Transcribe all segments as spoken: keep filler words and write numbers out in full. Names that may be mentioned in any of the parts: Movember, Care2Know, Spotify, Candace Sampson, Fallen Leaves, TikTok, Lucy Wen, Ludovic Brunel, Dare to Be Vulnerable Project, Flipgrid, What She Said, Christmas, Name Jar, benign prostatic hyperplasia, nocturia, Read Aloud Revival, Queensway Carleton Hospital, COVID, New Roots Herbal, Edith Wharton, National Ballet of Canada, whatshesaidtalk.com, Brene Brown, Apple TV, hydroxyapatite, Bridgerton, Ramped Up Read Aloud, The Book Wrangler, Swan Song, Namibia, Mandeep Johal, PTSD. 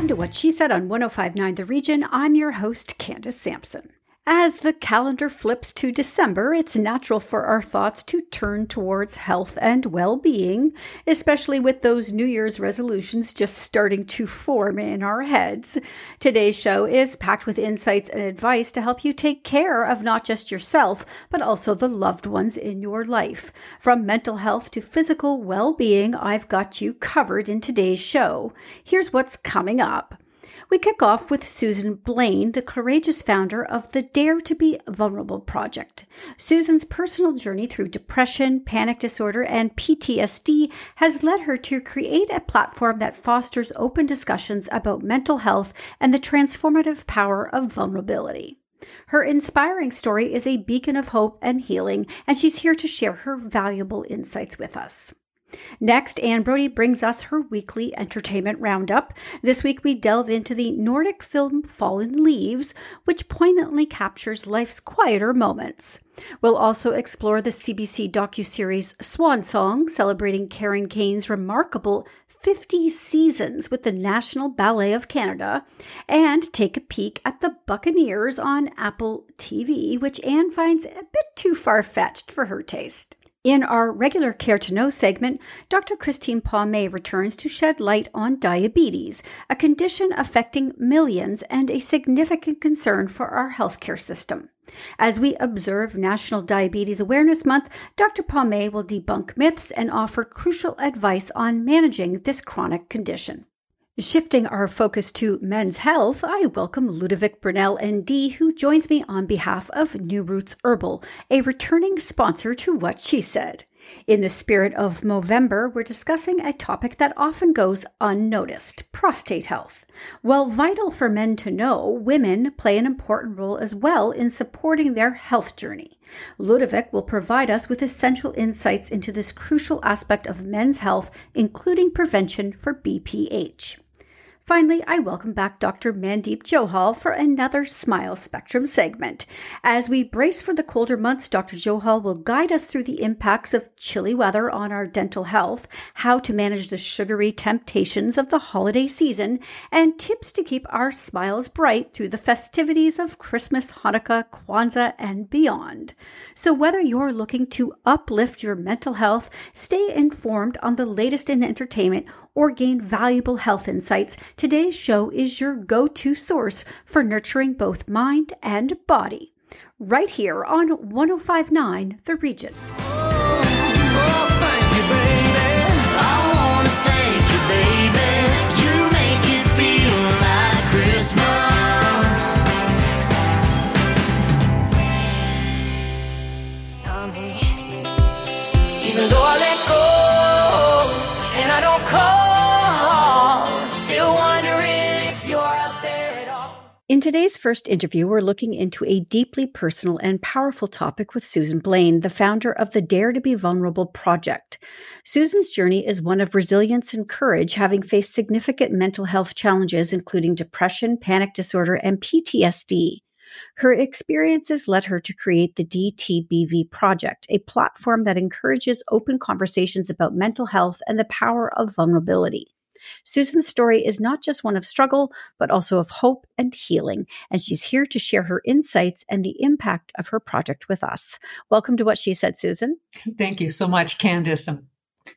Welcome to What She Said on one oh five point nine The Region. I'm your host, Candace Sampson. As the calendar flips to December, it's natural for our thoughts to turn towards health and well-being, especially with those New Year's resolutions just starting to form in our heads. Today's show is packed with insights and advice to help you take care of not just yourself, but also the loved ones in your life. From mental health to physical well-being, I've got you covered in today's show. Here's what's coming up. We kick off with Susan Blain, the courageous founder of the Dare to Be Vulnerable Project. Susan's personal journey through depression, panic disorder, and P T S D has led her to create a platform that fosters open discussions about mental health and the transformative power of vulnerability. Her inspiring story is a beacon of hope and healing, and she's here to share her valuable insights with us. Next, Anne Brodie brings us her weekly entertainment roundup. This week, we delve into the Nordic film Fallen Leaves, which poignantly captures life's quieter moments. We'll also explore the C B C docuseries Swan Song, celebrating Karen Kain's remarkable fifty seasons with the National Ballet of Canada, and take a peek at The Buccaneers on Apple T V, which Anne finds a bit too far-fetched for her taste. In our regular Care to Know segment, Doctor Christine Palmay returns to shed light on diabetes, a condition affecting millions and a significant concern for our healthcare system. As we observe National Diabetes Awareness Month, Doctor Palmay will debunk myths and offer crucial advice on managing this chronic condition. Shifting our focus to men's health, I welcome Ludovic Brunel, N D, who joins me on behalf of New Roots Herbal, a returning sponsor to What She Said. In the spirit of Movember, we're discussing a topic that often goes unnoticed, prostate health. While vital for men to know, women play an important role as well in supporting their health journey. Ludovic will provide us with essential insights into this crucial aspect of men's health, including prevention for B P H. Finally, I welcome back Doctor Mandeep Johal for another Smile Spectrum segment. As we brace for the colder months, Doctor Johal will guide us through the impacts of chilly weather on our dental health, how to manage the sugary temptations of the holiday season, and tips to keep our smiles bright through the festivities of Christmas, Hanukkah, Kwanzaa, and beyond. So whether you're looking to uplift your mental health, stay informed on the latest in entertainment, or gain valuable health insights, today's show is your go-to source for nurturing both mind and body, right here on one oh five point nine The Region. Oh, oh, thank you, baby. I want to thank you, baby. You make it feel like Christmas. I'm here. Even though I let go and I don't call. In today's first interview, we're looking into a deeply personal and powerful topic with Susan Blain, the founder of the Dare to Be Vulnerable Project. Susan's journey is one of resilience and courage, having faced significant mental health challenges, including depression, panic disorder, and P T S D. Her experiences led her to create the D T B V Project, a platform that encourages open conversations about mental health and the power of vulnerability. Susan's story is not just one of struggle, but also of hope and healing, and she's here to share her insights and the impact of her project with us. Welcome to What She Said, Susan. Thank you so much, Candace. I'm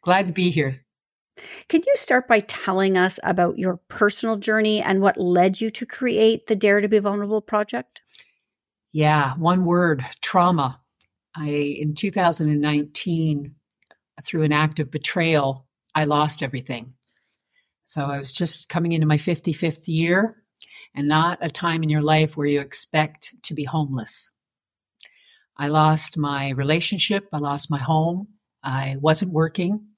glad to be here. Can you start by telling us about your personal journey and what led you to create the Dare to Be Vulnerable Project? Yeah, one word, trauma. I, in two thousand nineteen, through an act of betrayal, I lost everything. So I was just coming into my fifty-fifth year, and not a time in your life where you expect to be homeless. I lost my relationship. I lost my home. I wasn't working.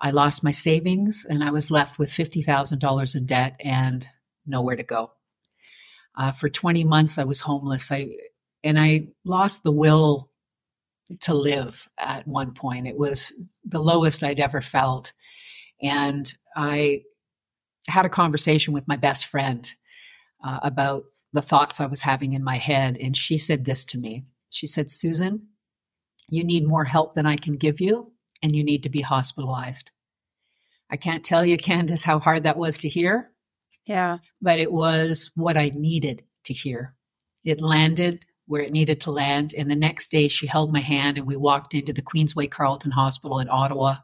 I lost my savings, and I was left with fifty thousand dollars in debt and nowhere to go. Uh, for twenty months, I was homeless. I and I lost the will to live at one point. It was the lowest I'd ever felt. And I had a conversation with my best friend uh, about the thoughts I was having in my head. And she said this to me. She said, Susan, you need more help than I can give you, and you need to be hospitalized. I can't tell you, Candace, how hard that was to hear. Yeah. But it was what I needed to hear. It landed where it needed to land. And the next day she held my hand and we walked into the Queensway Carleton Hospital in Ottawa.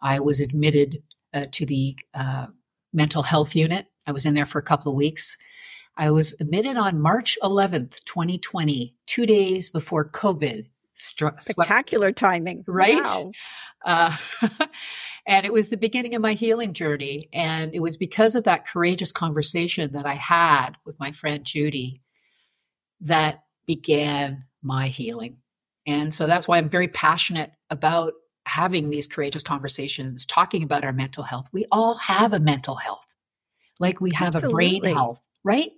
I was admitted uh, to the uh, mental health unit. I was in there for a couple of weeks. I was admitted on March eleventh, twenty twenty, two days before COVID struck. Spectacular timing. Right? Wow. Uh, and it was the beginning of my healing journey. And it was because of that courageous conversation that I had with my friend Judy that began my healing. And so that's why I'm very passionate about having these courageous conversations, talking about our mental health. We all have a mental health. Like we have Absolutely. A brain health, right?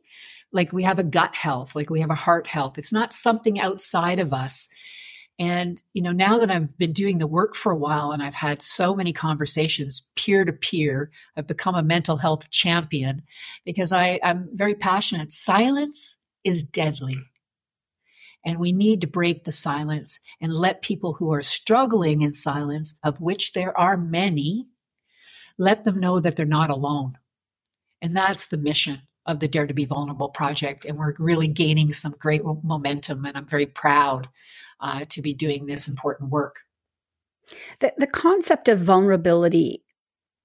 Like we have a gut health, like we have a heart health. It's not something outside of us. And, you know, now that I've been doing the work for a while and I've had so many conversations peer to peer, I've become a mental health champion because I, I'm very passionate. Silence is deadly. And we need to break the silence and let people who are struggling in silence, of which there are many, let them know that they're not alone. And that's the mission of the Dare to Be Vulnerable Project. And we're really gaining some great momentum. And I'm very proud uh, to be doing this important work. The, the concept of vulnerability,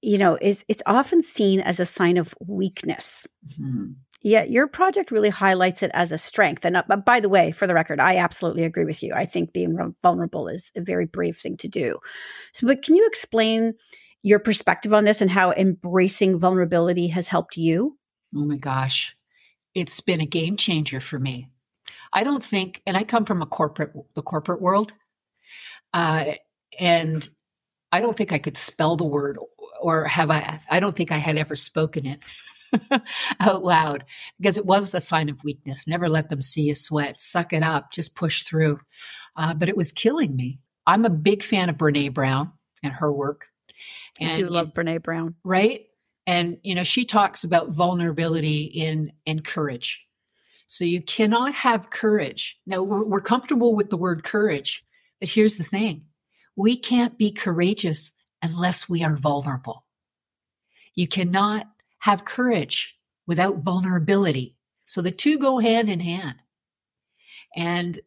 you know, is it's often seen as a sign of weakness. Mm-hmm. Yet your project really highlights it as a strength. And uh, by the way, for the record, I absolutely agree with you. I think being vulnerable is a very brave thing to do. So, but can you explain your perspective on this and how embracing vulnerability has helped you? Oh my gosh, it's been a game changer for me. I don't think, and I come from a corporate, the corporate world, uh, and I don't think I could spell the word, or have I, I don't think I had ever spoken it out loud, because it was a sign of weakness. Never let them see you sweat, suck it up, just push through. Uh, but it was killing me. I'm a big fan of Brene Brown and her work. And, I do love Brene Brown. Right? And, you know, she talks about vulnerability in, in courage. So you cannot have courage. Now, we're, we're comfortable with the word courage, but here's the thing. We can't be courageous unless we are vulnerable. You cannot have courage without vulnerability. So the two go hand in hand. And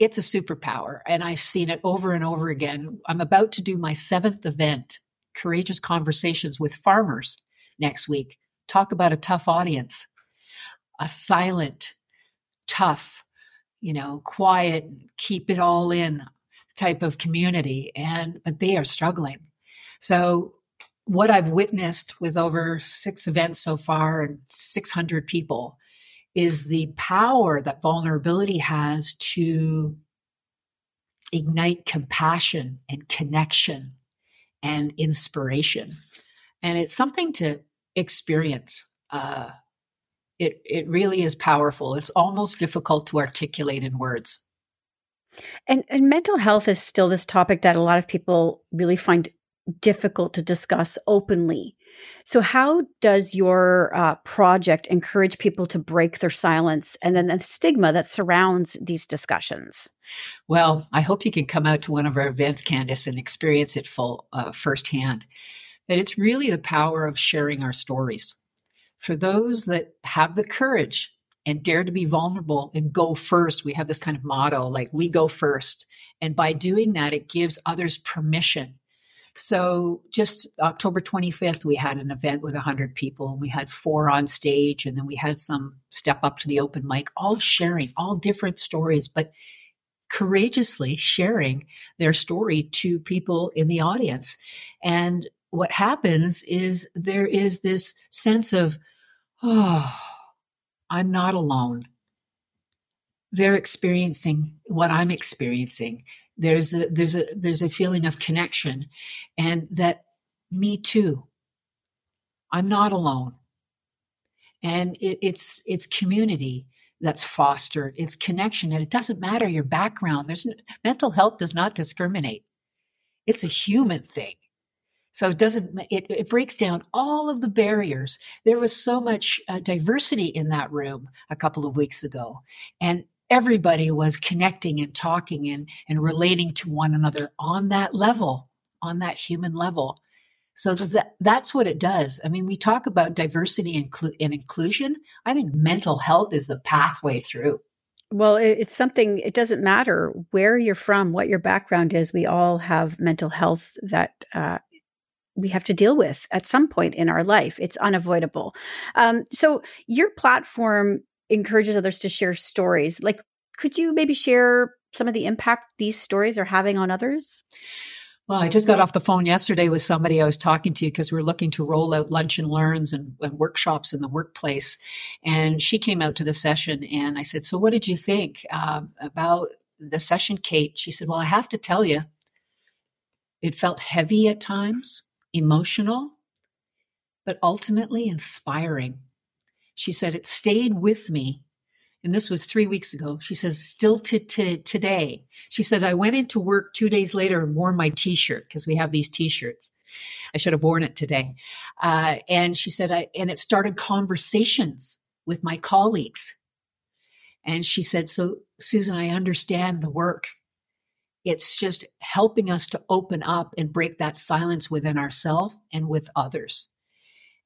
it's a superpower. And I've seen it over and over again. I'm about to do my seventh event, Courageous Conversations with Farmers, next week. Talk about a tough audience, a silent, tough, you know, quiet, keep it all in type of community. And, but they are struggling. So what I've witnessed with over six events so far and six hundred people is the power that vulnerability has to ignite compassion and connection and inspiration. And it's something to experience. Uh, it, it really is powerful. It's almost difficult to articulate in words. And, and mental health is still this topic that a lot of people really find difficult to discuss openly. So how does your uh, project encourage people to break their silence and then the stigma that surrounds these discussions? Well, I hope you can come out to one of our events, Candace, and experience it full uh, firsthand. But it's really the power of sharing our stories. For those that have the courage and dare to be vulnerable and go first, we have this kind of motto, like we go first. And by doing that, it gives others permission. So just October twenty-fifth, we had an event with one hundred people. We had four on stage, and then we had some step up to the open mic, all sharing, all different stories, but courageously sharing their story to people in the audience. And what happens is there is this sense of, oh, I'm not alone. They're experiencing what I'm experiencing. There's a, there's a, there's a feeling of connection, and that me too, I'm not alone. And it, it's, it's community that's fostered. It's connection. And it doesn't matter your background. There's mental health does not discriminate. It's a human thing. So it doesn't, it, it breaks down all of the barriers. There was so much uh, diversity in that room a couple of weeks ago, and everybody was connecting and talking and, and relating to one another on that level, on that human level. So that, that's what it does. I mean, we talk about diversity and, inclu- and inclusion. I think mental health is the pathway through. Well, it, it's something, it doesn't matter where you're from, what your background is. We all have mental health that uh, we have to deal with at some point in our life. It's unavoidable. Um, so your platform encourages others to share stories. Like, could you maybe share some of the impact these stories are having on others? Well, I just got off the phone yesterday with somebody I was talking to because we're looking to roll out lunch and learns and, and workshops in the workplace. And she came out to the session and I said, so what did you think um, about the session, Kate? She said, well, I have to tell you, it felt heavy at times, emotional, but ultimately inspiring. She said, it stayed with me. And this was three weeks ago. She says, still to, to today. She said, I went into work two days later and wore my t-shirt because we have these t-shirts. I should have worn it today. Uh, and she said, I, and it started conversations with my colleagues. And she said, so Susan, I understand the work. It's just helping us to open up and break that silence within ourselves and with others.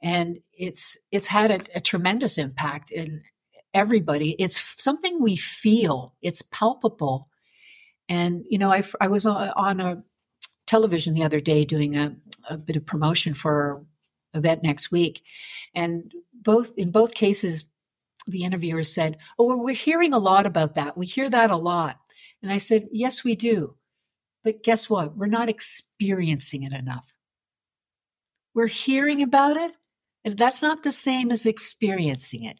And it's, it's had a, a tremendous impact in everybody. It's something we feel. It's palpable. And, you know, I, I was on a television the other day doing a, a bit of promotion for our event next week. And both in both cases, the interviewers said, oh, well, we're hearing a lot about that. We hear that a lot. And I said, yes, we do. But guess what? We're not experiencing it enough. We're hearing about it. And that's not the same as experiencing it.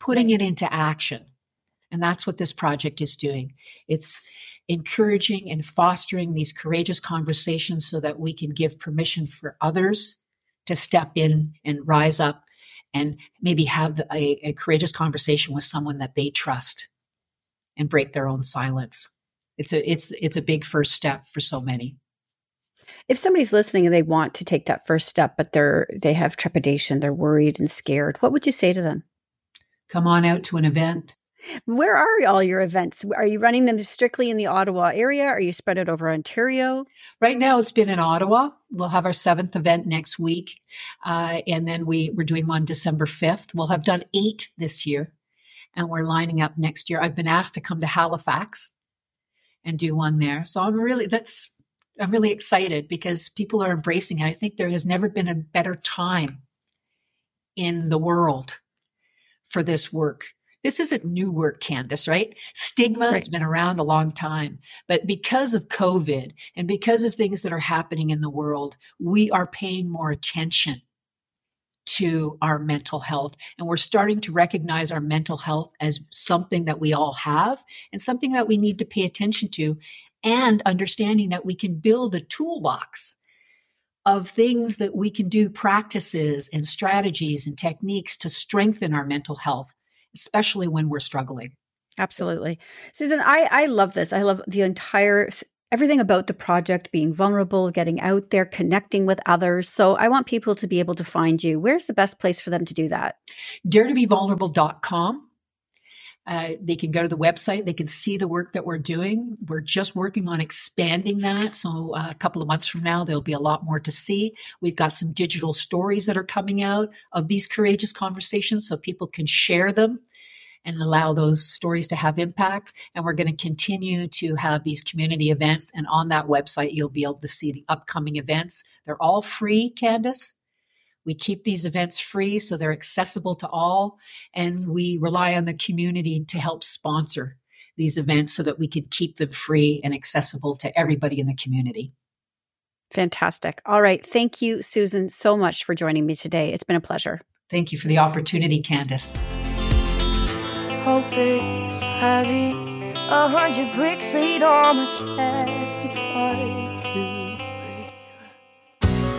Putting it into action. And that's what this project is doing. It's encouraging and fostering these courageous conversations so that we can give permission for others to step in and rise up and maybe have a, a courageous conversation with someone that they trust and break their own silence. It's a, it's, it's a big first step for so many. If somebody's listening and they want to take that first step, but they're, they have trepidation, they're worried and scared, what would you say to them? Come on out to an event. Where are all your events? Are you running them strictly in the Ottawa area? Are you spread out over Ontario? Right now, it's been in Ottawa. We'll have our seventh event next week. Uh, and then we, we're doing one December fifth. We'll have done eight this year. And we're lining up next year. I've been asked to come to Halifax and do one there. So I'm really, that's, I'm really excited because people are embracing it. I think there has never been a better time in the world for this work. This isn't new work, Candace, right? Stigma right. has been around a long time, but because of COVID and because of things that are happening in the world, we are paying more attention to our mental health. And we're starting to recognize our mental health as something that we all have and something that we need to pay attention to, and understanding that we can build a toolbox of things that we can do, practices and strategies and techniques to strengthen our mental health, especially when we're struggling. Absolutely. Susan, I, I love this. I love the entire, everything about the project, being vulnerable, getting out there, connecting with others. So I want people to be able to find you. Where's the best place for them to do that? dare to be vulnerable dot com. Uh, they can go to the website. They can see the work that we're doing. We're just working on expanding that. So uh, a couple of months from now, there'll be a lot more to see. We've got some digital stories that are coming out of these courageous conversations so people can share them and allow those stories to have impact. And we're going to continue to have these community events. And on that website, you'll be able to see the upcoming events. They're all free, Candace. We keep these events free so they're accessible to all, and we rely on the community to help sponsor these events so that we can keep them free and accessible to everybody in the community. Fantastic. All right. Thank you, Susan, so much for joining me today. It's been a pleasure. Thank you for the opportunity, Candace. Hope is heavy. A hundred bricks laid on my chest. It's hard to.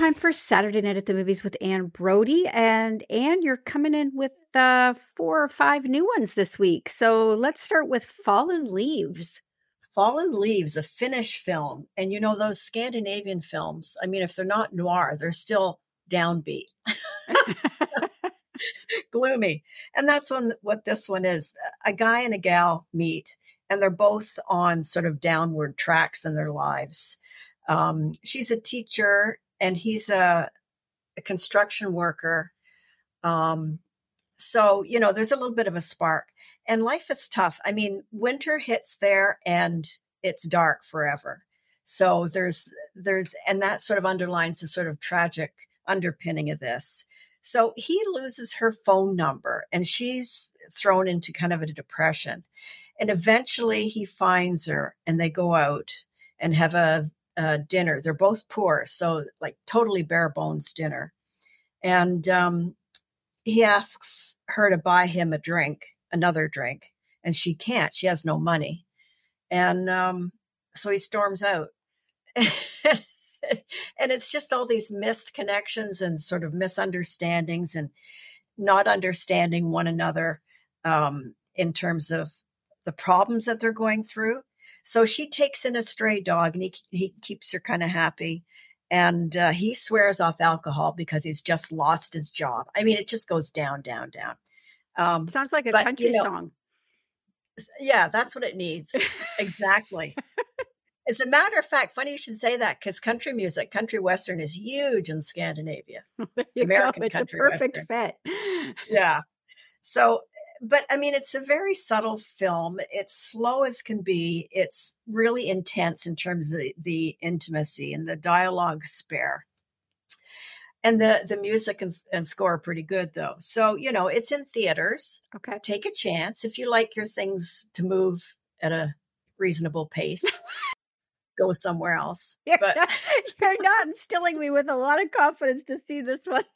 time for Saturday Night at the Movies with Anne Brodie. And Anne, you're coming in with uh, four or five new ones this week. So let's start with Fallen Leaves. Fallen Leaves, a Finnish film. And you know, those Scandinavian films, I mean, if they're not noir, they're still downbeat. Gloomy. And that's one, what this one is. A guy and a gal meet, and they're both on sort of downward tracks in their lives. Um, she's a teacher and he's a, a construction worker. Um, so, you know, there's a little bit of a spark, and life is tough. I mean, winter hits there and it's dark forever. So there's, there's, and that sort of underlines the sort of tragic underpinning of this. So he loses her phone number and she's thrown into kind of a depression, and eventually he finds her and they go out and have a Uh, dinner. They're both poor, so like totally bare bones dinner. And um, he asks her to buy him a drink, another drink, and she can't. She has no money. And um, so he storms out. And it's just all these missed connections and sort of misunderstandings and not understanding one another um, in terms of the problems that they're going through. So she takes in a stray dog, and he he keeps her kind of happy. And uh, he swears off alcohol because he's just lost his job. I mean, it just goes down, down, down. Um, Sounds like a but, country you know, song. Yeah, that's what it needs. Exactly. As a matter of fact, funny you should say that, because country music, country Western is huge in Scandinavia. American go, it's country a perfect Western. Fit. Yeah. So... But I mean, it's a very subtle film. It's slow as can be. It's really intense in terms of the, the intimacy, and the dialogue spare. And the, the music and, and score are pretty good, though. So, you know, it's in theaters. Okay. Take a chance. If you like your things to move at a reasonable pace, go somewhere else. You're, but... not, you're not instilling me with a lot of confidence to see this one.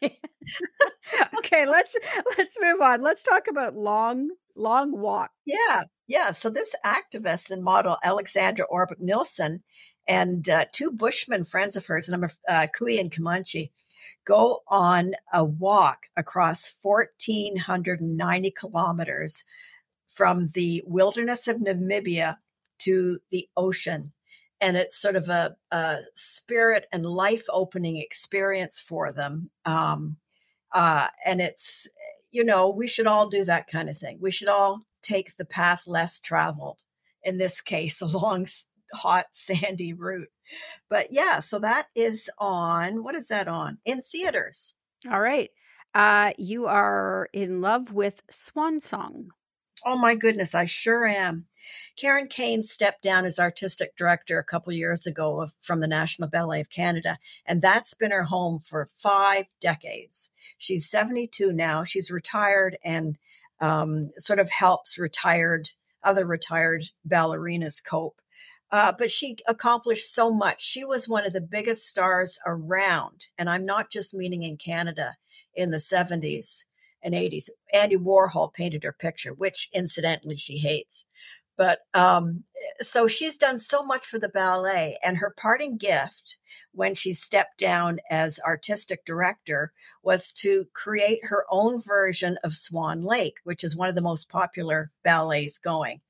Okay, let's let's move on. Let's talk about long long walk. Yeah, yeah. So this activist and model Alexandra Orbeck-Nilsson and uh, two Bushmen friends of hers, and uh, Kui and Khoemanchi, go on a walk across fourteen hundred and ninety kilometers from the wilderness of Namibia to the ocean. And it's sort of a, a spirit and life opening experience for them. Um, uh, and it's, you know, we should all do that kind of thing. We should all take the path less traveled, in this case, a long, hot, sandy route. But yeah, so that is on, what is that on? In theaters. All right. Uh, you are in love with Swan Song. Oh, my goodness, I sure am. Karen Kain stepped down as artistic director a couple years ago of, from the National Ballet of Canada, and that's been her home for five decades. She's seventy-two now. She's retired and um, sort of helps retired other retired ballerinas cope. Uh, but she accomplished so much. She was one of the biggest stars around, and I'm not just meaning in Canada in the seventies. And eighties. Andy Warhol painted her picture, which incidentally she hates. But um, so she's done so much for the ballet, and her parting gift when she stepped down as artistic director was to create her own version of Swan Lake, which is one of the most popular ballets going.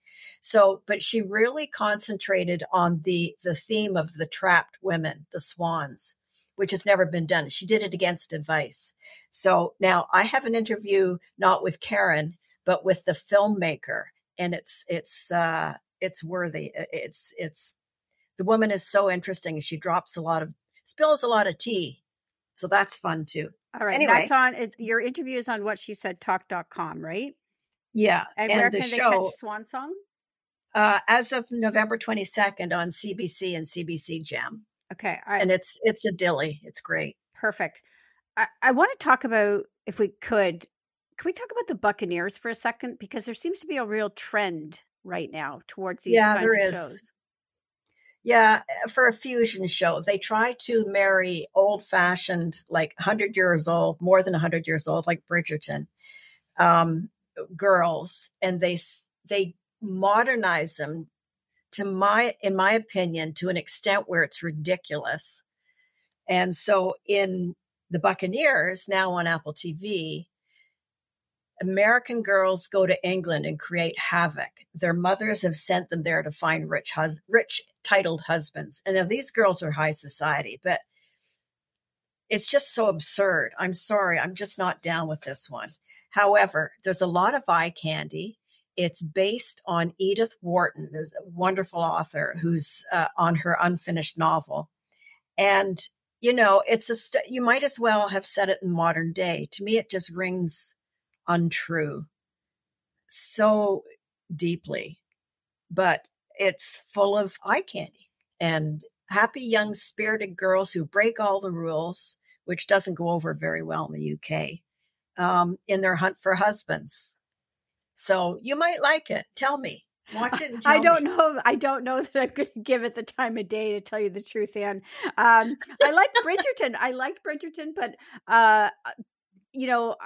So, but she really concentrated on the, the theme of the trapped women, the swans, which has never been done. She did it against advice. So now I have an interview, not with Karen, but with the filmmaker. And it's, it's, uh, it's worthy. It's, it's, the woman is so interesting. She drops a lot of, spills a lot of tea. So that's fun too. All right. Anyway. That's on, your interview is on what she said talk dot com, right? Yeah. And, and where the can show, they catch Swan Song? Uh, as of November twenty-second on C B C and C B C Gem. Okay. All right. And it's, it's a dilly. It's great. Perfect. I, I want to talk about, if we could, can we talk about the Buccaneers for a second? Because there seems to be a real trend right now towards these yeah, kinds there of is. shows. Yeah. For a fusion show, they try to marry old fashioned, like one hundred years old, more than one hundred years old, like Bridgerton, um, girls, and they, they modernize them. To my, in my opinion, to an extent where it's ridiculous. And so in The Buccaneers, now on Apple T V, American girls go to England and create havoc. Their mothers have sent them there to find rich, hus- rich titled husbands. And now these girls are high society, but it's just so absurd. I'm sorry. I'm just not down with this one. However, there's a lot of eye candy. It's based on Edith Wharton, who's a wonderful author who's uh, on her unfinished novel. And, you know, it's a st- you might as well have said it in modern day. To me, it just rings untrue so deeply, but it's full of eye candy and happy, young, spirited girls who break all the rules, which doesn't go over very well in the U K, um, in their hunt for husbands. So you might like it. Tell me. Watch it and tell I don't me. know. I don't know that I'm going to give it the time of day, to tell you the truth, Anne. Um, I like Bridgerton. I like Bridgerton, but, uh, you know,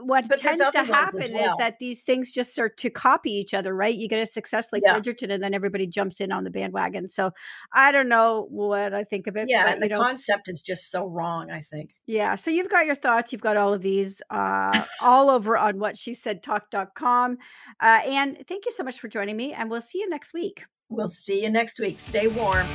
what but tends to happen well. is that these things just start to copy each other, right? You get a success like yeah. Bridgerton, and then everybody jumps in on the bandwagon. So I don't know what I think of it. Yeah, but, and the know, concept is just so wrong, I think. Yeah. So you've got your thoughts. You've got all of these uh, all over on what she said talk dot com. Uh, Anne, thank you so much for joining me, and we'll see you next week. We'll see you next week. Stay warm.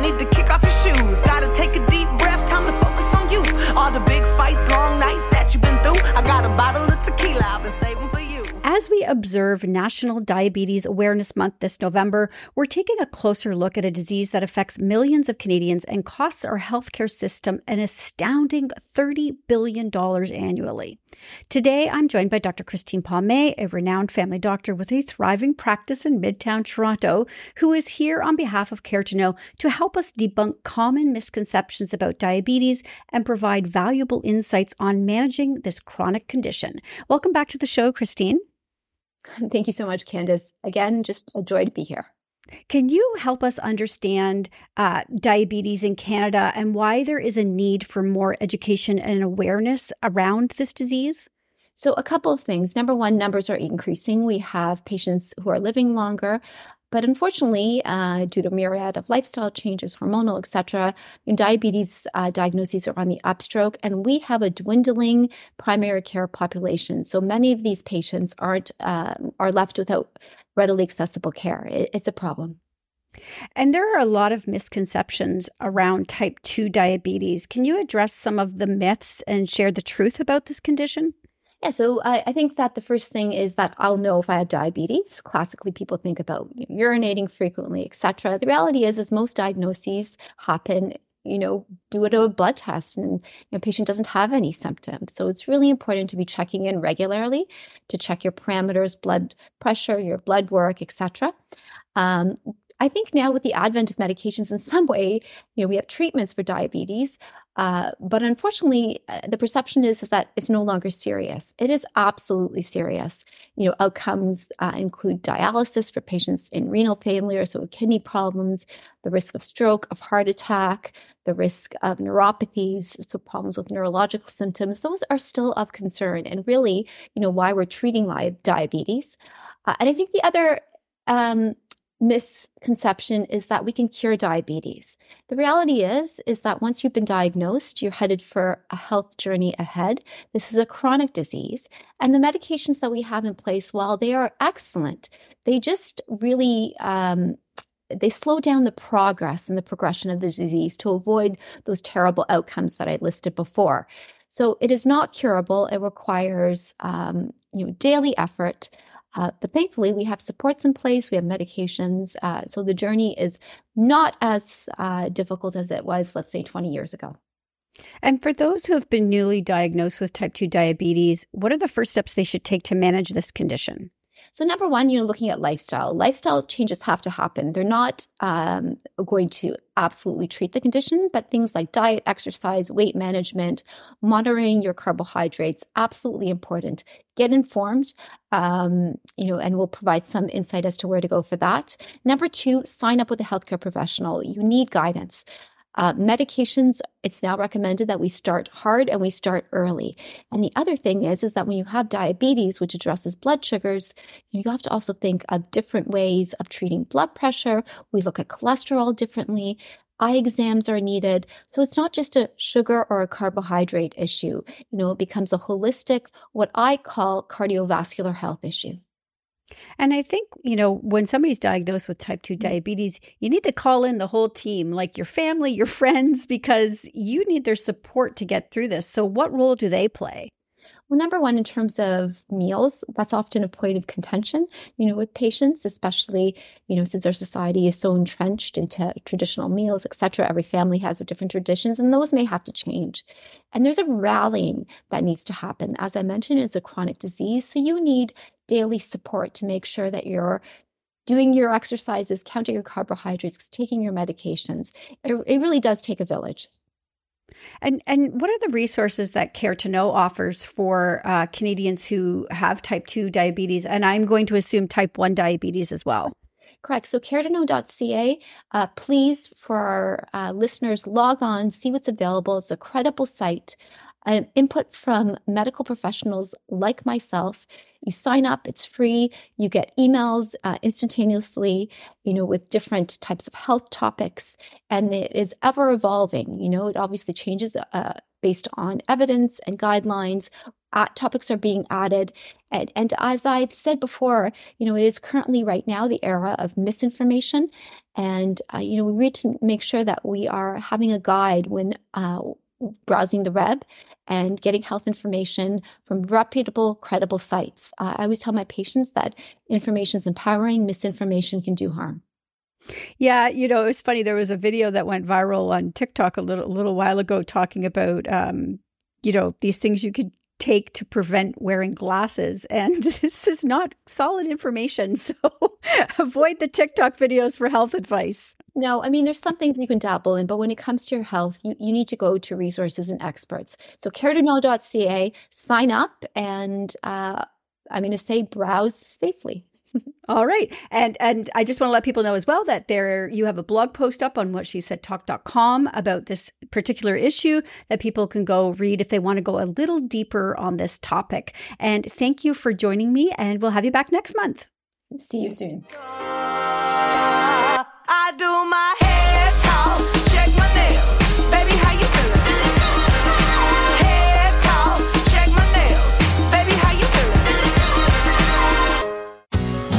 Need to kick off your shoes. Gotta take a deep breath. Time to focus on you. All the big fights, long nights that you've been through. I got a bottle of tequila. I've been saving for you. As we observe National Diabetes Awareness Month this November, we're taking a closer look at a disease that affects millions of Canadians and costs our healthcare system an astounding thirty billion dollars annually. Today, I'm joined by Doctor Christine Palmay, a renowned family doctor with a thriving practice in Midtown Toronto, who is here on behalf of Care to Know to help us debunk common misconceptions about diabetes and provide valuable insights on managing this chronic condition. Welcome back to the show, Christine. Thank you so much, Candace. Again, just a joy to be here. Can you help us understand uh, diabetes in Canada and why there is a need for more education and awareness around this disease? So a couple of things. Number one, numbers are increasing. We have patients who are living longer. But unfortunately, uh, due to myriad of lifestyle changes, hormonal, et cetera, diabetes uh, diagnoses are on the upstroke, and we have a dwindling primary care population. So many of these patients aren't uh, are left without readily accessible care. It, it's a problem. And there are a lot of misconceptions around type two diabetes. Can you address some of the myths and share the truth about this condition? Yeah, so I, I think that the first thing is that I'll know if I have diabetes. Classically, people think about you know, urinating frequently, et cetera. The reality is, is most diagnoses happen, you know, due to a blood test, and the you know, patient doesn't have any symptoms. So it's really important to be checking in regularly to check your parameters, blood pressure, your blood work, et cetera. Um, I think now with the advent of medications, in some way, you know, we have treatments for diabetes, uh, but unfortunately, uh, the perception is, is that it's no longer serious. It is absolutely serious. You know, outcomes uh, include dialysis for patients in renal failure, so with kidney problems, the risk of stroke, of heart attack, the risk of neuropathies, so problems with neurological symptoms. Those are still of concern, and really, you know, why we're treating live diabetes. Uh, and I think the other um, misconception is that we can cure diabetes. The reality is, is that once you've been diagnosed, you're headed for a health journey ahead. This is a chronic disease. And the medications that we have in place, while they are excellent, they just really, um, they slow down the progress and the progression of the disease to avoid those terrible outcomes that I listed before. So it is not curable. It requires um, you know, daily effort. Uh, but thankfully, we have supports in place. We have medications. Uh, so the journey is not as uh, difficult as it was, let's say, twenty years ago. And for those who have been newly diagnosed with type two diabetes, what are the first steps they should take to manage this condition? So number one, you know, looking at lifestyle. Lifestyle changes have to happen. They're not um, going to absolutely treat the condition, but things like diet, exercise, weight management, monitoring your carbohydrates, absolutely important. Get informed, um, you know, and we'll provide some insight as to where to go for that. Number two, sign up with a healthcare professional. You need guidance. Uh, medications, it's now recommended that we start hard and we start early. And the other thing is, is that when you have diabetes, which addresses blood sugars, you have to also think of different ways of treating blood pressure. We look at cholesterol differently. Eye exams are needed. So it's not just a sugar or a carbohydrate issue. You know, it becomes a holistic, what I call cardiovascular health issue. And I think, you know, when somebody's diagnosed with type two diabetes, you need to call in the whole team, like your family, your friends, because you need their support to get through this. So what role do they play? Well, number one, in terms of meals, that's often a point of contention, you know, with patients, especially, you know, since our society is so entrenched into traditional meals, et cetera, every family has their different traditions, and those may have to change. And there's a rallying that needs to happen. As I mentioned, it's a chronic disease, so you need daily support to make sure that you're doing your exercises, counting your carbohydrates, taking your medications. It, it really does take a village. And and what are the resources that Care to Know offers for uh, Canadians who have type two diabetes? And I'm going to assume type one diabetes as well. Correct. So care to know dot c a, uh, please, for our uh, listeners, log on, see what's available. It's a credible site. Uh, input from medical professionals like myself. You sign up, it's free. You get emails uh, instantaneously, you know, with different types of health topics. And it is ever evolving. You know, it obviously changes uh, based on evidence and guidelines. Uh, topics are being added. And, and as I've said before, you know, it is currently right now the era of misinformation. And, uh, you know, we need to make sure that we are having a guide when uh browsing the web and getting health information from reputable, credible sites. Uh, I always tell my patients that information is empowering, misinformation can do harm. Yeah, you know, it was funny. There was a video that went viral on TikTok a little, a little while ago talking about, um, you know, these things you could take to prevent wearing glasses. And this is not solid information. So avoid the TikTok videos for health advice. No, I mean, there's some things you can dabble in, but when it comes to your health, you, you need to go to resources and experts. So care to know dot c a, sign up, and uh, I'm going to say browse safely. All right. And and I just want to let people know as well that there you have a blog post up on what she said talk dot com about this particular issue that people can go read if they want to go a little deeper on this topic. And thank you for joining me, and we'll have you back next month. See you soon. I do my head talk, check my nails, baby, how you feeling? Head talk, check my nails, baby, how you feeling?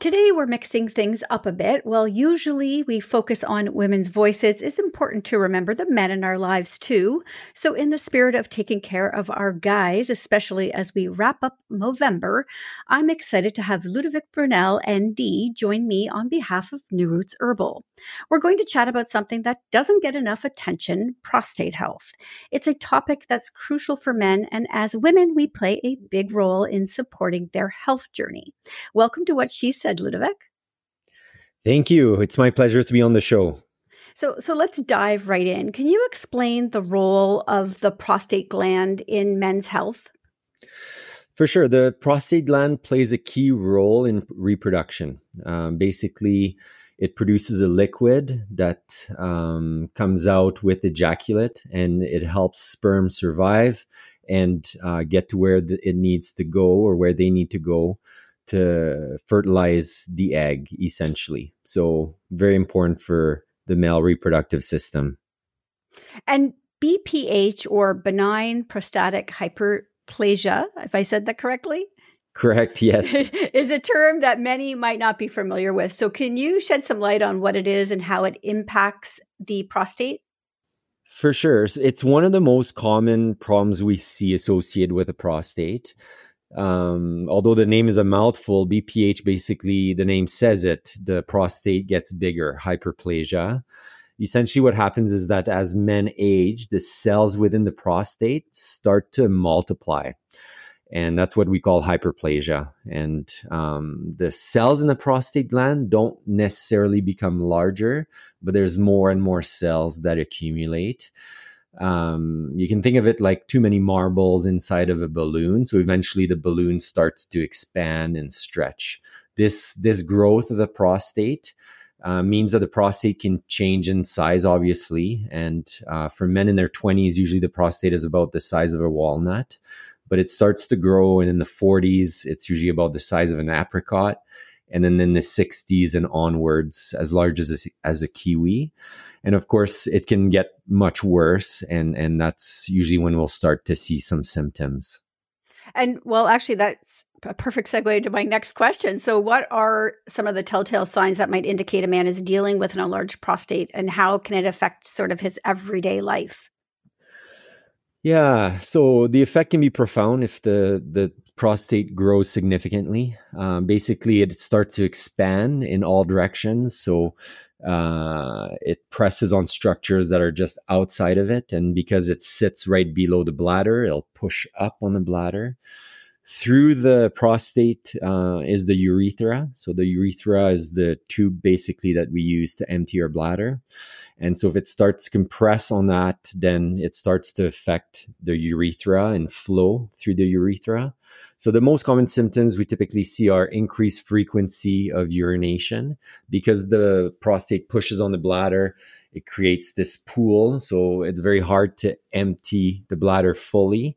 Today, we're mixing things up a bit. Well, usually we focus on women's voices. It's important to remember the men in our lives too. So in the spirit of taking care of our guys, especially as we wrap up Movember, I'm excited to have Ludovic Brunel, N D, join me on behalf of New Roots Herbal. We're going to chat about something that doesn't get enough attention, prostate health. It's a topic that's crucial for men, and as women, we play a big role in supporting their health journey. Welcome to What She Said, Ludovic. Thank you. It's my pleasure to be on the show. So, so let's dive right in. Can you explain the role of the prostate gland in men's health? For sure. The prostate gland plays a key role in reproduction. Um, basically, it produces a liquid that um, comes out with ejaculate, and it helps sperm survive and uh, get to where the, it needs to go or where they need to go to fertilize the egg, essentially. So very important for the male reproductive system. And B P H, or benign prostatic hyperplasia, if I said that correctly? Correct, yes. Is a term that many might not be familiar with. So can you shed some light on what it is and how it impacts the prostate? For sure. It's one of the most common problems we see associated with a prostate. Um, although the name is a mouthful, B P H, basically the name says it, the prostate gets bigger, hyperplasia. essentially what happens is that as men age, the cells within the prostate start to multiply. And that's what we call hyperplasia. And um, the cells in the prostate gland don't necessarily become larger, but there's more and more cells that accumulate. Um, you can think of it like too many marbles inside of a balloon. So eventually the balloon starts to expand and stretch. This, this growth of the prostate uh, means that the prostate can change in size, obviously. And uh, for men in their twenties, usually the prostate is about the size of a walnut. But it starts to grow, and in the forties, it's usually about the size of an apricot. And then in the sixties and onwards, as large as a, as a kiwi. And of course, it can get much worse. And, and that's usually when we'll start to see some symptoms. And well, actually, that's a perfect segue into my next question. So what are some of the telltale signs that might indicate a man is dealing with an enlarged prostate, and how can it affect sort of his everyday life? Yeah, so the effect can be profound if the, the prostate grows significantly. Um, basically, it starts to expand in all directions. So uh, it presses on structures that are just outside of it. And because it sits right below the bladder, it'll push up on the bladder. Through the prostate uh, is the urethra. So the urethra is the tube basically that we use to empty our bladder. And so if it starts to compress on that, then it starts to affect the urethra and flow through the urethra. So the most common symptoms we typically see are increased frequency of urination. Because the prostate pushes on the bladder, it creates this pool. So it's very hard to empty the bladder fully.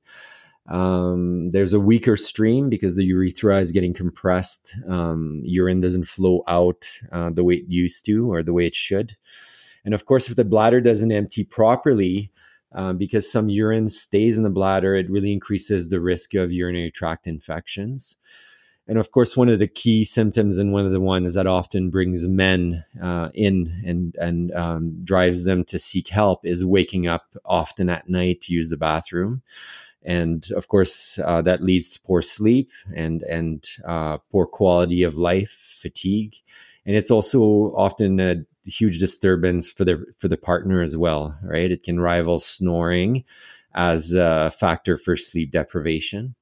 Um, there's a weaker stream because the urethra is getting compressed. Um, urine doesn't flow out uh, the way it used to, or the way it should. And of course, if the bladder doesn't empty properly, uh, because some urine stays in the bladder, it really increases the risk of urinary tract infections. And of course, one of the key symptoms, and one of the ones that often brings men uh, in and, and um, drives them to seek help, is waking up often at night to use the bathroom. And of course, uh, that leads to poor sleep and and uh, poor quality of life, fatigue, and it's also often a huge disturbance for the for the partner as well, right? It can rival snoring as a factor for sleep deprivation.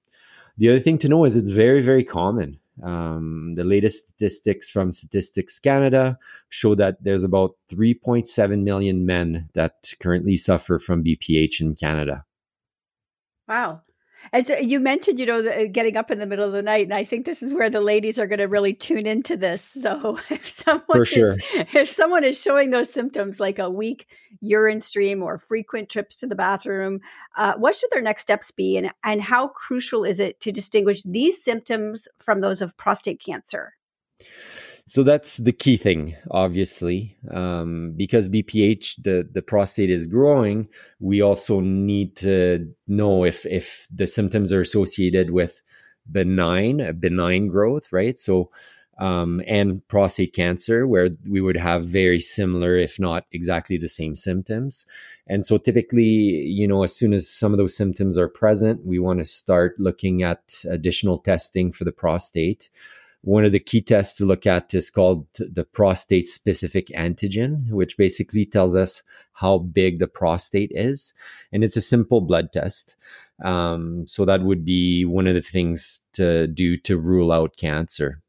The other thing to know is it's very, very common. Um, the latest statistics from Statistics Canada show that there's about three point seven million men that currently suffer from B P H in Canada. Wow. And so you mentioned, you know, the, getting up in the middle of the night, and I think this is where the ladies are going to really tune into this. So if someone, sure. is, if someone is showing those symptoms, like a weak urine stream or frequent trips to the bathroom, uh, what should their next steps be? And, and how crucial is it to distinguish these symptoms from those of prostate cancer? So that's the key thing, obviously, um, because B P H, the, the prostate is growing. We also need to know if, if the symptoms are associated with benign, benign growth, right? So, um, and prostate cancer, where we would have very similar, if not exactly the same symptoms. And so typically, you know, as soon as some of those symptoms are present, we want to start looking at additional testing for the prostate. One of the key tests to look at is called the prostate-specific antigen, which basically tells us how big the prostate is. And it's a simple blood test. Um, so that would be one of the things to do to rule out cancer.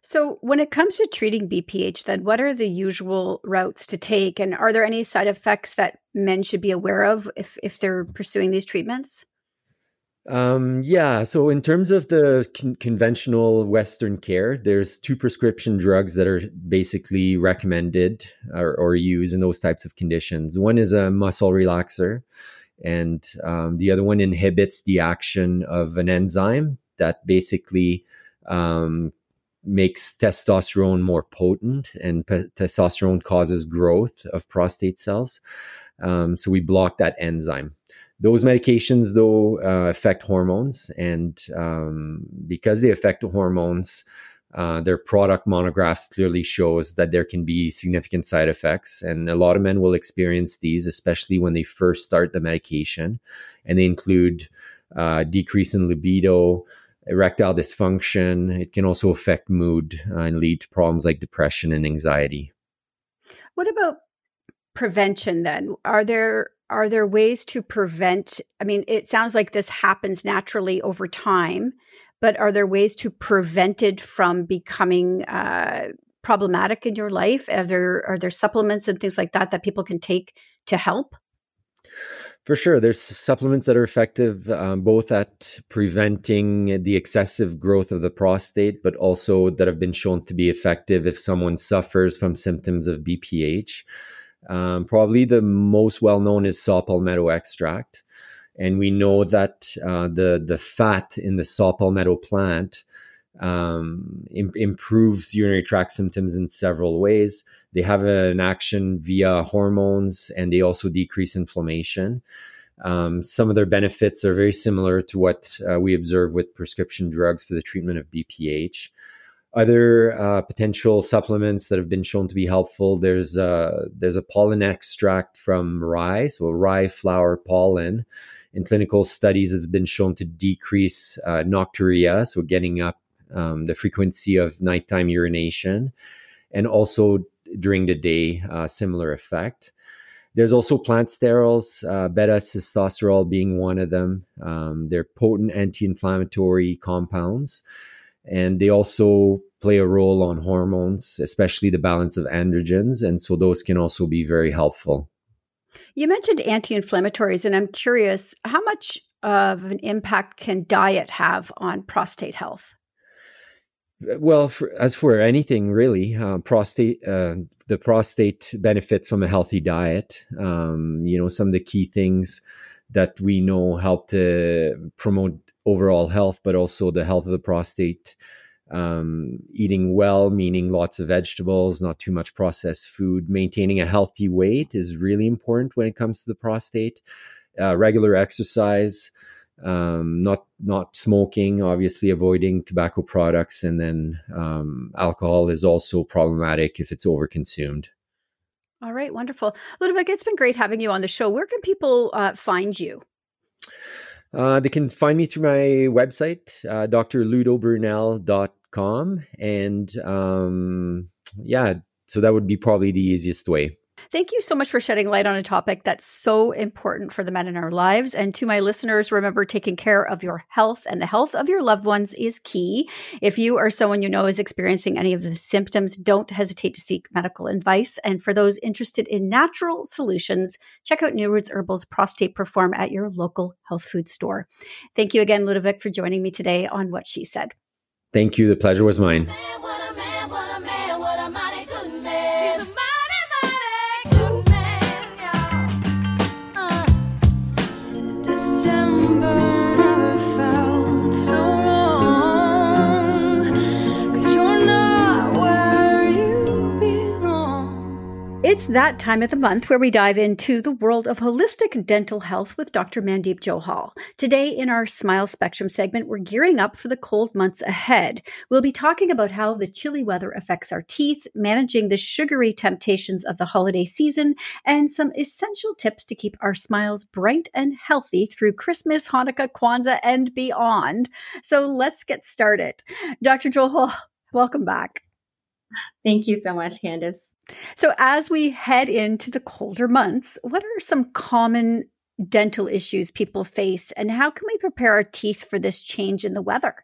So when it comes to treating B P H, then what are the usual routes to take? And are there any side effects that men should be aware of if, if they're pursuing these treatments? Um, yeah. So in terms of the con- conventional Western care, there's two prescription drugs that are basically recommended or, or used in those types of conditions. One is a muscle relaxer, and um, the other one inhibits the action of an enzyme that basically um, makes testosterone more potent, and pe- testosterone causes growth of prostate cells. Um, so we block that enzyme. Those medications, though, uh, affect hormones, and um, because they affect the hormones, uh, their product monographs clearly shows that there can be significant side effects, and a lot of men will experience these, especially when they first start the medication, and they include uh, decrease in libido, erectile dysfunction. It can also affect mood uh, and lead to problems like depression and anxiety. What about prevention then? Are there are there ways to prevent? I mean, it sounds like this happens naturally over time, but are there ways to prevent it from becoming uh, problematic in your life? Are there are there supplements and things like that that people can take to help? For sure. There's supplements that are effective um, both at preventing the excessive growth of the prostate, but also that have been shown to be effective if someone suffers from symptoms of B P H. Um, probably the most well-known is saw palmetto extract. And we know that uh, the, the fat in the saw palmetto plant um, im- improves urinary tract symptoms in several ways. They have an action via hormones, and they also decrease inflammation. Um, some of their benefits are very similar to what uh, we observe with prescription drugs for the treatment of B P H. Other uh, potential supplements that have been shown to be helpful, there's a, there's a pollen extract from rye, so rye flower pollen. In clinical studies, it's been shown to decrease uh, nocturia, so getting up um, the frequency of nighttime urination, and also during the day, uh, similar effect. There's also plant sterols, uh, beta-cystosterol being one of them. Um, they're potent anti-inflammatory compounds, and they also play a role on hormones, especially the balance of androgens, and so those can also be very helpful. You mentioned anti-inflammatories, and I'm curious, how much of an impact can diet have on prostate health? Well, for, as for anything really, uh, prostate, uh, the prostate benefits from a healthy diet. Um, you know, some of the key things that we know help to promote overall health, but also the health of the prostate. Um, eating well, meaning lots of vegetables, not too much processed food. Maintaining a healthy weight is really important when it comes to the prostate. Uh, regular exercise. Um, not not smoking, obviously avoiding tobacco products, and then um, alcohol is also problematic if it's overconsumed. All right, wonderful. Ludovic, it's been great having you on the show. Where can people uh, find you? Uh, they can find me through my website, uh, d r ludo brunel dot com. And um, yeah, so that would be probably the easiest way. Thank you so much for shedding light on a topic that's so important for the men in our lives. And to my listeners, remember, taking care of your health and the health of your loved ones is key. If you or someone you know is experiencing any of the symptoms, don't hesitate to seek medical advice. And for those interested in natural solutions, check out New Roots Herbals Prostate Perform at your local health food store. Thank you again, Ludovic, for joining me today on What She Said. Thank you. The pleasure was mine. It's that time of the month where we dive into the world of holistic dental health with Doctor Mandeep Johal. Today in our Smile Spectrum segment, we're gearing up for the cold months ahead. We'll be talking about how the chilly weather affects our teeth, managing the sugary temptations of the holiday season, and some essential tips to keep our smiles bright and healthy through Christmas, Hanukkah, Kwanzaa, and beyond. So let's get started. Doctor Johal, welcome back. Thank you so much, Candace. So as we head into the colder months, what are some common dental issues people face, and how can we prepare our teeth for this change in the weather?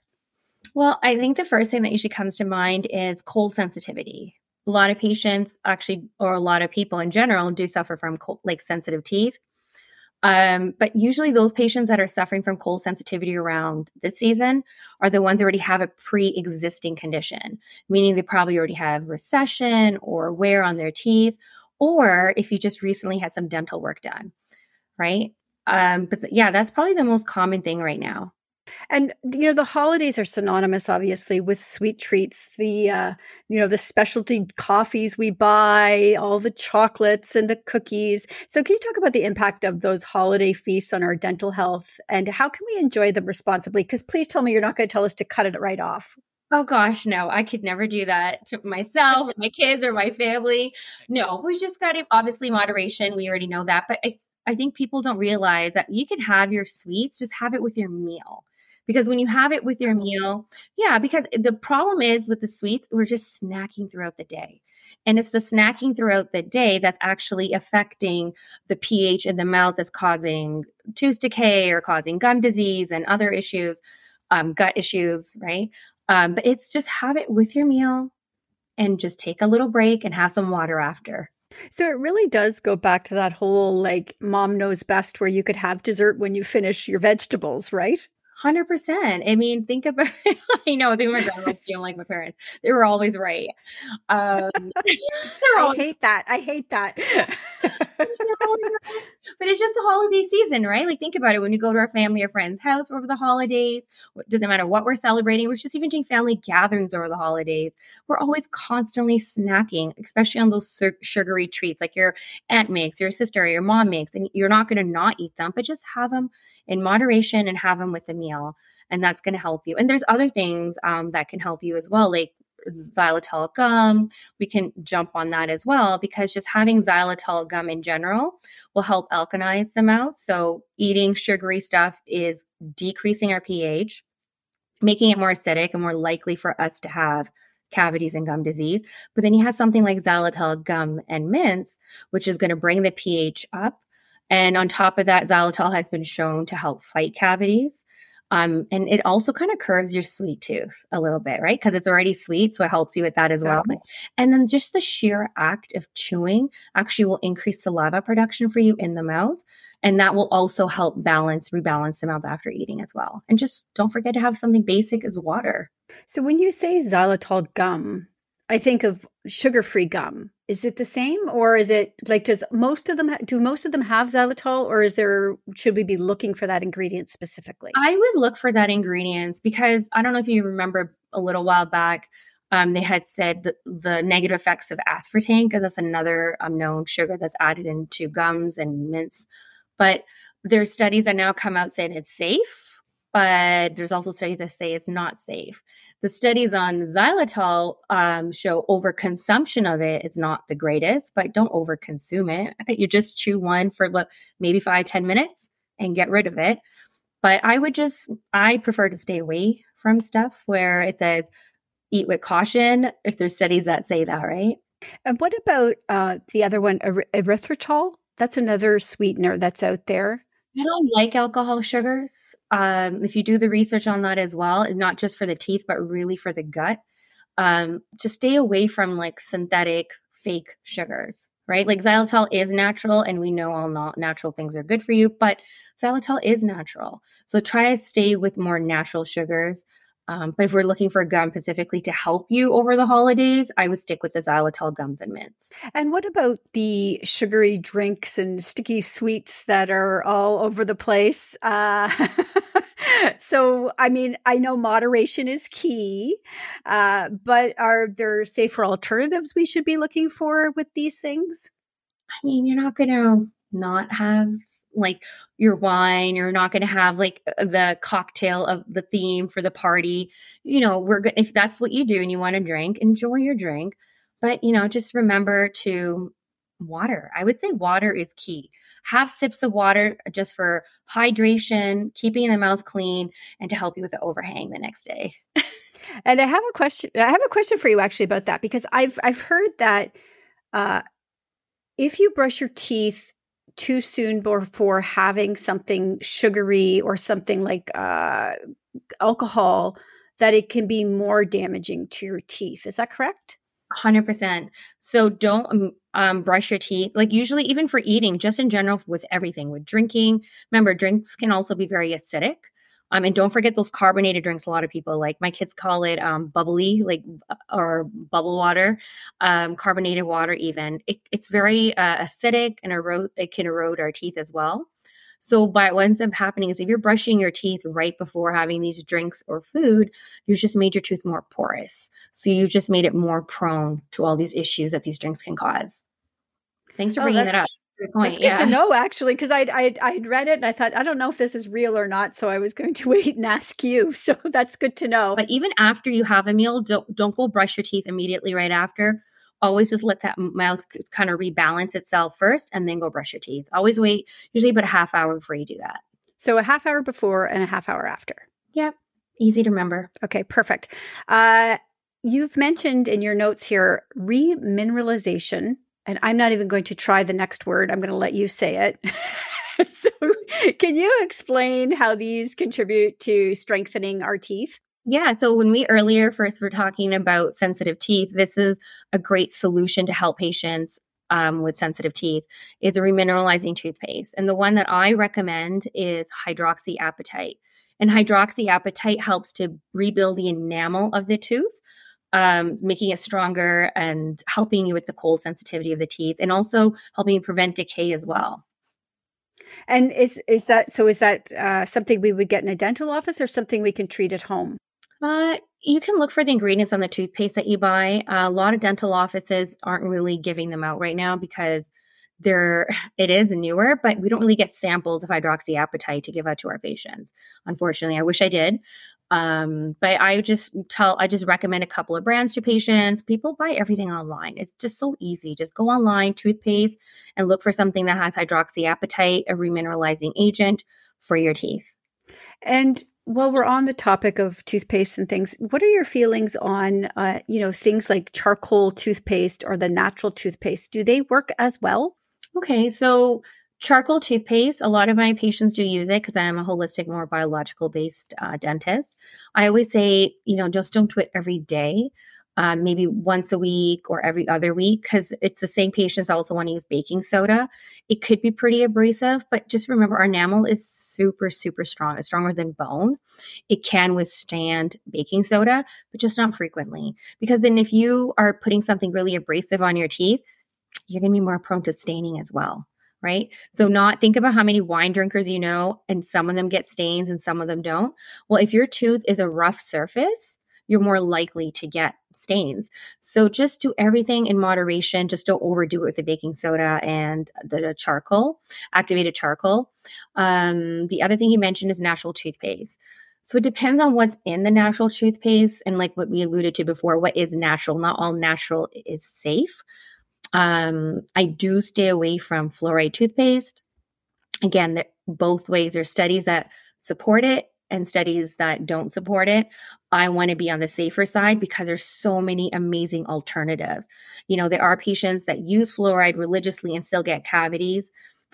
Well, I think the first thing that usually comes to mind is cold sensitivity. A lot of patients actually, or a lot of people in general, do suffer from cold, like sensitive teeth. Um, but usually those patients that are suffering from cold sensitivity around this season are the ones that already have a pre-existing condition, meaning they probably already have recession or wear on their teeth, or if you just recently had some dental work done, right? Um, but th- yeah, that's probably the most common thing right now. And, you know, the holidays are synonymous, obviously, with sweet treats, the, uh, you know, the specialty coffees we buy, all the chocolates and the cookies. So can you talk about the impact of those holiday feasts on our dental health, and how can we enjoy them responsibly? Because please tell me you're not going to tell us to cut it right off. Oh, gosh, no, I could never do that to myself, my kids or my family. No, we just got to, obviously, moderation. We already know that. But I, I think people don't realize that you can have your sweets, just have it with your meal. Because when you have it with your meal, yeah, because the problem is with the sweets, we're just snacking throughout the day. And it's the snacking throughout the day that's actually affecting the pH in the mouth, that's causing tooth decay or causing gum disease and other issues, um, gut issues, right? Um, but it's just have it with your meal and just take a little break and have some water after. So it really does go back to that whole like mom knows best, where you could have dessert when you finish your vegetables, right? one hundred percent. I mean, think about, I know, I think my grandma, I'm like my parents, they were always right. Um, they're always, I hate that. I hate that. But it's just the holiday season, right? Like think about it. When you go to our family or friend's house over the holidays, it doesn't matter what we're celebrating. We're just even doing family gatherings over the holidays. We're always constantly snacking, especially on those sur- sugary treats like your aunt makes, your sister, or your mom makes, and you're not going to not eat them, but just have them in moderation and have them with a meal. And that's going to help you. And there's other things um, that can help you as well, like xylitol gum. We can jump on that as well, because just having xylitol gum in general will help alkalize the mouth. So eating sugary stuff is decreasing our pH, making it more acidic and more likely for us to have cavities and gum disease. But then you have something like xylitol gum and mints, which is going to bring the pH up. And on top of that, xylitol has been shown to help fight cavities. Um, and it also kind of curves your sweet tooth a little bit, right? Because it's already sweet, so it helps you with that as exactly. well. And then just the sheer act of chewing actually will increase saliva production for you in the mouth. And that will also help balance, rebalance the mouth after eating as well. And just don't forget to have something basic as water. So when you say xylitol gum, I think of sugar-free gum. Is it the same, or is it like, does most of them, ha- do most of them have xylitol, or is there, should we be looking for that ingredient specifically? I would look for that ingredient, because I don't know if you remember a little while back, um, they had said the, the negative effects of aspartame, because that's another um, known sugar that's added into gums and mints. But there's studies that now come out saying it's safe, but there's also studies that say it's not safe. The studies on xylitol um, show overconsumption of it is not the greatest, but don't overconsume it. I think you just chew one for like, maybe five, ten minutes and get rid of it. But I would just, I prefer to stay away from stuff where it says eat with caution, if there's studies that say that, right? And what about uh, the other one, er- erythritol? That's another sweetener that's out there. I don't like alcohol sugars. Um, if you do the research on that as well, it's not just for the teeth, but really for the gut. Um, just stay away from like synthetic fake sugars, right? Like xylitol is natural, and we know all not natural things are good for you, but xylitol is natural. So try to stay with more natural sugars. Um, but if we're looking for gum specifically to help you over the holidays, I would stick with the xylitol gums and mints. And what about the sugary drinks and sticky sweets that are all over the place? Uh, so, I mean, I know moderation is key, uh, but are there safer alternatives we should be looking for with these things? I mean, you're not going to not have like your wine, you're not going to have like the cocktail of the theme for the party. You know, we're go- if that's what you do and you want to drink, enjoy your drink, but you know, just remember to water. I would say water is key. Have sips of water just for hydration, keeping the mouth clean, and to help you with the overhang the next day. And I have a question. I have a question for you actually about that, because I've I've heard that uh, if you brush your teeth too soon before having something sugary or something like uh, alcohol, that it can be more damaging to your teeth. Is that correct? one hundred percent. So don't um, brush your teeth. Like usually even for eating, just in general with everything, with drinking. Remember, drinks can also be very acidic. Um, and don't forget those carbonated drinks. A lot of people like, my kids call it um, bubbly, like, or bubble water, um, carbonated water even. It, it's very uh, acidic and erode, it can erode our teeth as well. So by what ends up happening is if you're brushing your teeth right before having these drinks or food, you just made your tooth more porous. So you just made it more prone to all these issues that these drinks can cause. Thanks for oh, bringing that up. Point. That's good yeah. to know, actually, because I'd, I'd, I'd read it and I thought, I don't know if this is real or not, so I was going to wait and ask you. So that's good to know. But even after you have a meal, don't, don't go brush your teeth immediately right after. Always just let that mouth kind of rebalance itself first and then go brush your teeth. Always wait, usually about a half hour before you do that. So a half hour before and a half hour after. Yep. Easy to remember. Okay, perfect. Uh, You've mentioned in your notes here, remineralization, and I'm not even going to try the next word. I'm going to let you say it. So can you explain how these contribute to strengthening our teeth? Yeah. So when we earlier first were talking about sensitive teeth, this is a great solution to help patients um, with sensitive teeth is a remineralizing toothpaste. And the one that I recommend is hydroxyapatite. And hydroxyapatite helps to rebuild the enamel of the tooth, um, making it stronger and helping you with the cold sensitivity of the teeth and also helping prevent decay as well. And is is that so is that uh, something we would get in a dental office or something we can treat at home? Uh, you can look for the ingredients on the toothpaste that you buy. Uh, a lot of dental offices aren't really giving them out right now because There, it is newer, but we don't really get samples of hydroxyapatite to give out to our patients. Unfortunately, I wish I did. Um, but I just tell, I just recommend a couple of brands to patients. People buy everything online. It's just so easy. Just go online, toothpaste, and look for something that has hydroxyapatite, a remineralizing agent for your teeth. And while we're on the topic of toothpaste and things, what are your feelings on, uh, you know, things like charcoal toothpaste or the natural toothpaste? Do they work as well? Okay, so charcoal toothpaste, a lot of my patients do use it because I'm a holistic, more biological-based uh, dentist. I always say, you know, just don't do it every day, um, maybe once a week or every other week because it's the same patients also want to use baking soda. It could be pretty abrasive, but just remember our enamel is super, super strong. It's stronger than bone. It can withstand baking soda, but just not frequently because then if you are putting something really abrasive on your teeth, you're going to be more prone to staining as well, right? So not think about how many wine drinkers you know, and some of them get stains and some of them don't. Well, if your tooth is a rough surface, you're more likely to get stains. So just do everything in moderation. Just don't overdo it with the baking soda and the charcoal, activated charcoal. Um, the other thing you mentioned is natural toothpaste. So it depends on what's in the natural toothpaste and like what we alluded to before, what is natural. Not all natural is safe. Um, I do stay away from fluoride toothpaste. Again, the, both ways are studies that support it and studies that don't support it. I want to be on the safer side because there's so many amazing alternatives. You know, there are patients that use fluoride religiously and still get cavities.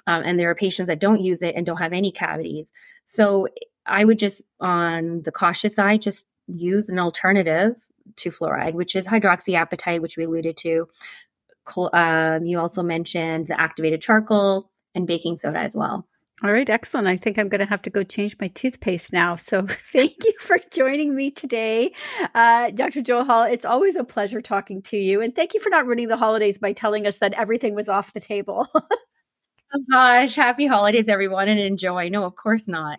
Um, and there are patients that don't use it and don't have any cavities. So I would just, on the cautious side, just use an alternative to fluoride, which is hydroxyapatite, which we alluded to. Um, you also mentioned the activated charcoal and baking soda as well. All right, excellent. I think I'm going to have to go change my toothpaste now. So thank you for joining me today, uh, Doctor Johal. It's always a pleasure talking to you. And thank you for not ruining the holidays by telling us that everything was off the table. Oh gosh, happy holidays, everyone, and enjoy. No, of course not.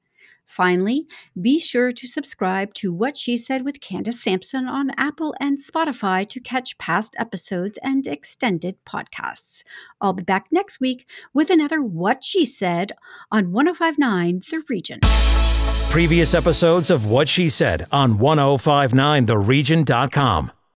Finally, be sure to subscribe to What She Said with Candace Sampson on Apple and Spotify to catch past episodes and extended podcasts. I'll be back next week with another What She Said on one oh five point nine The Region. Previous episodes of What She Said on one oh five point nine the region dot com.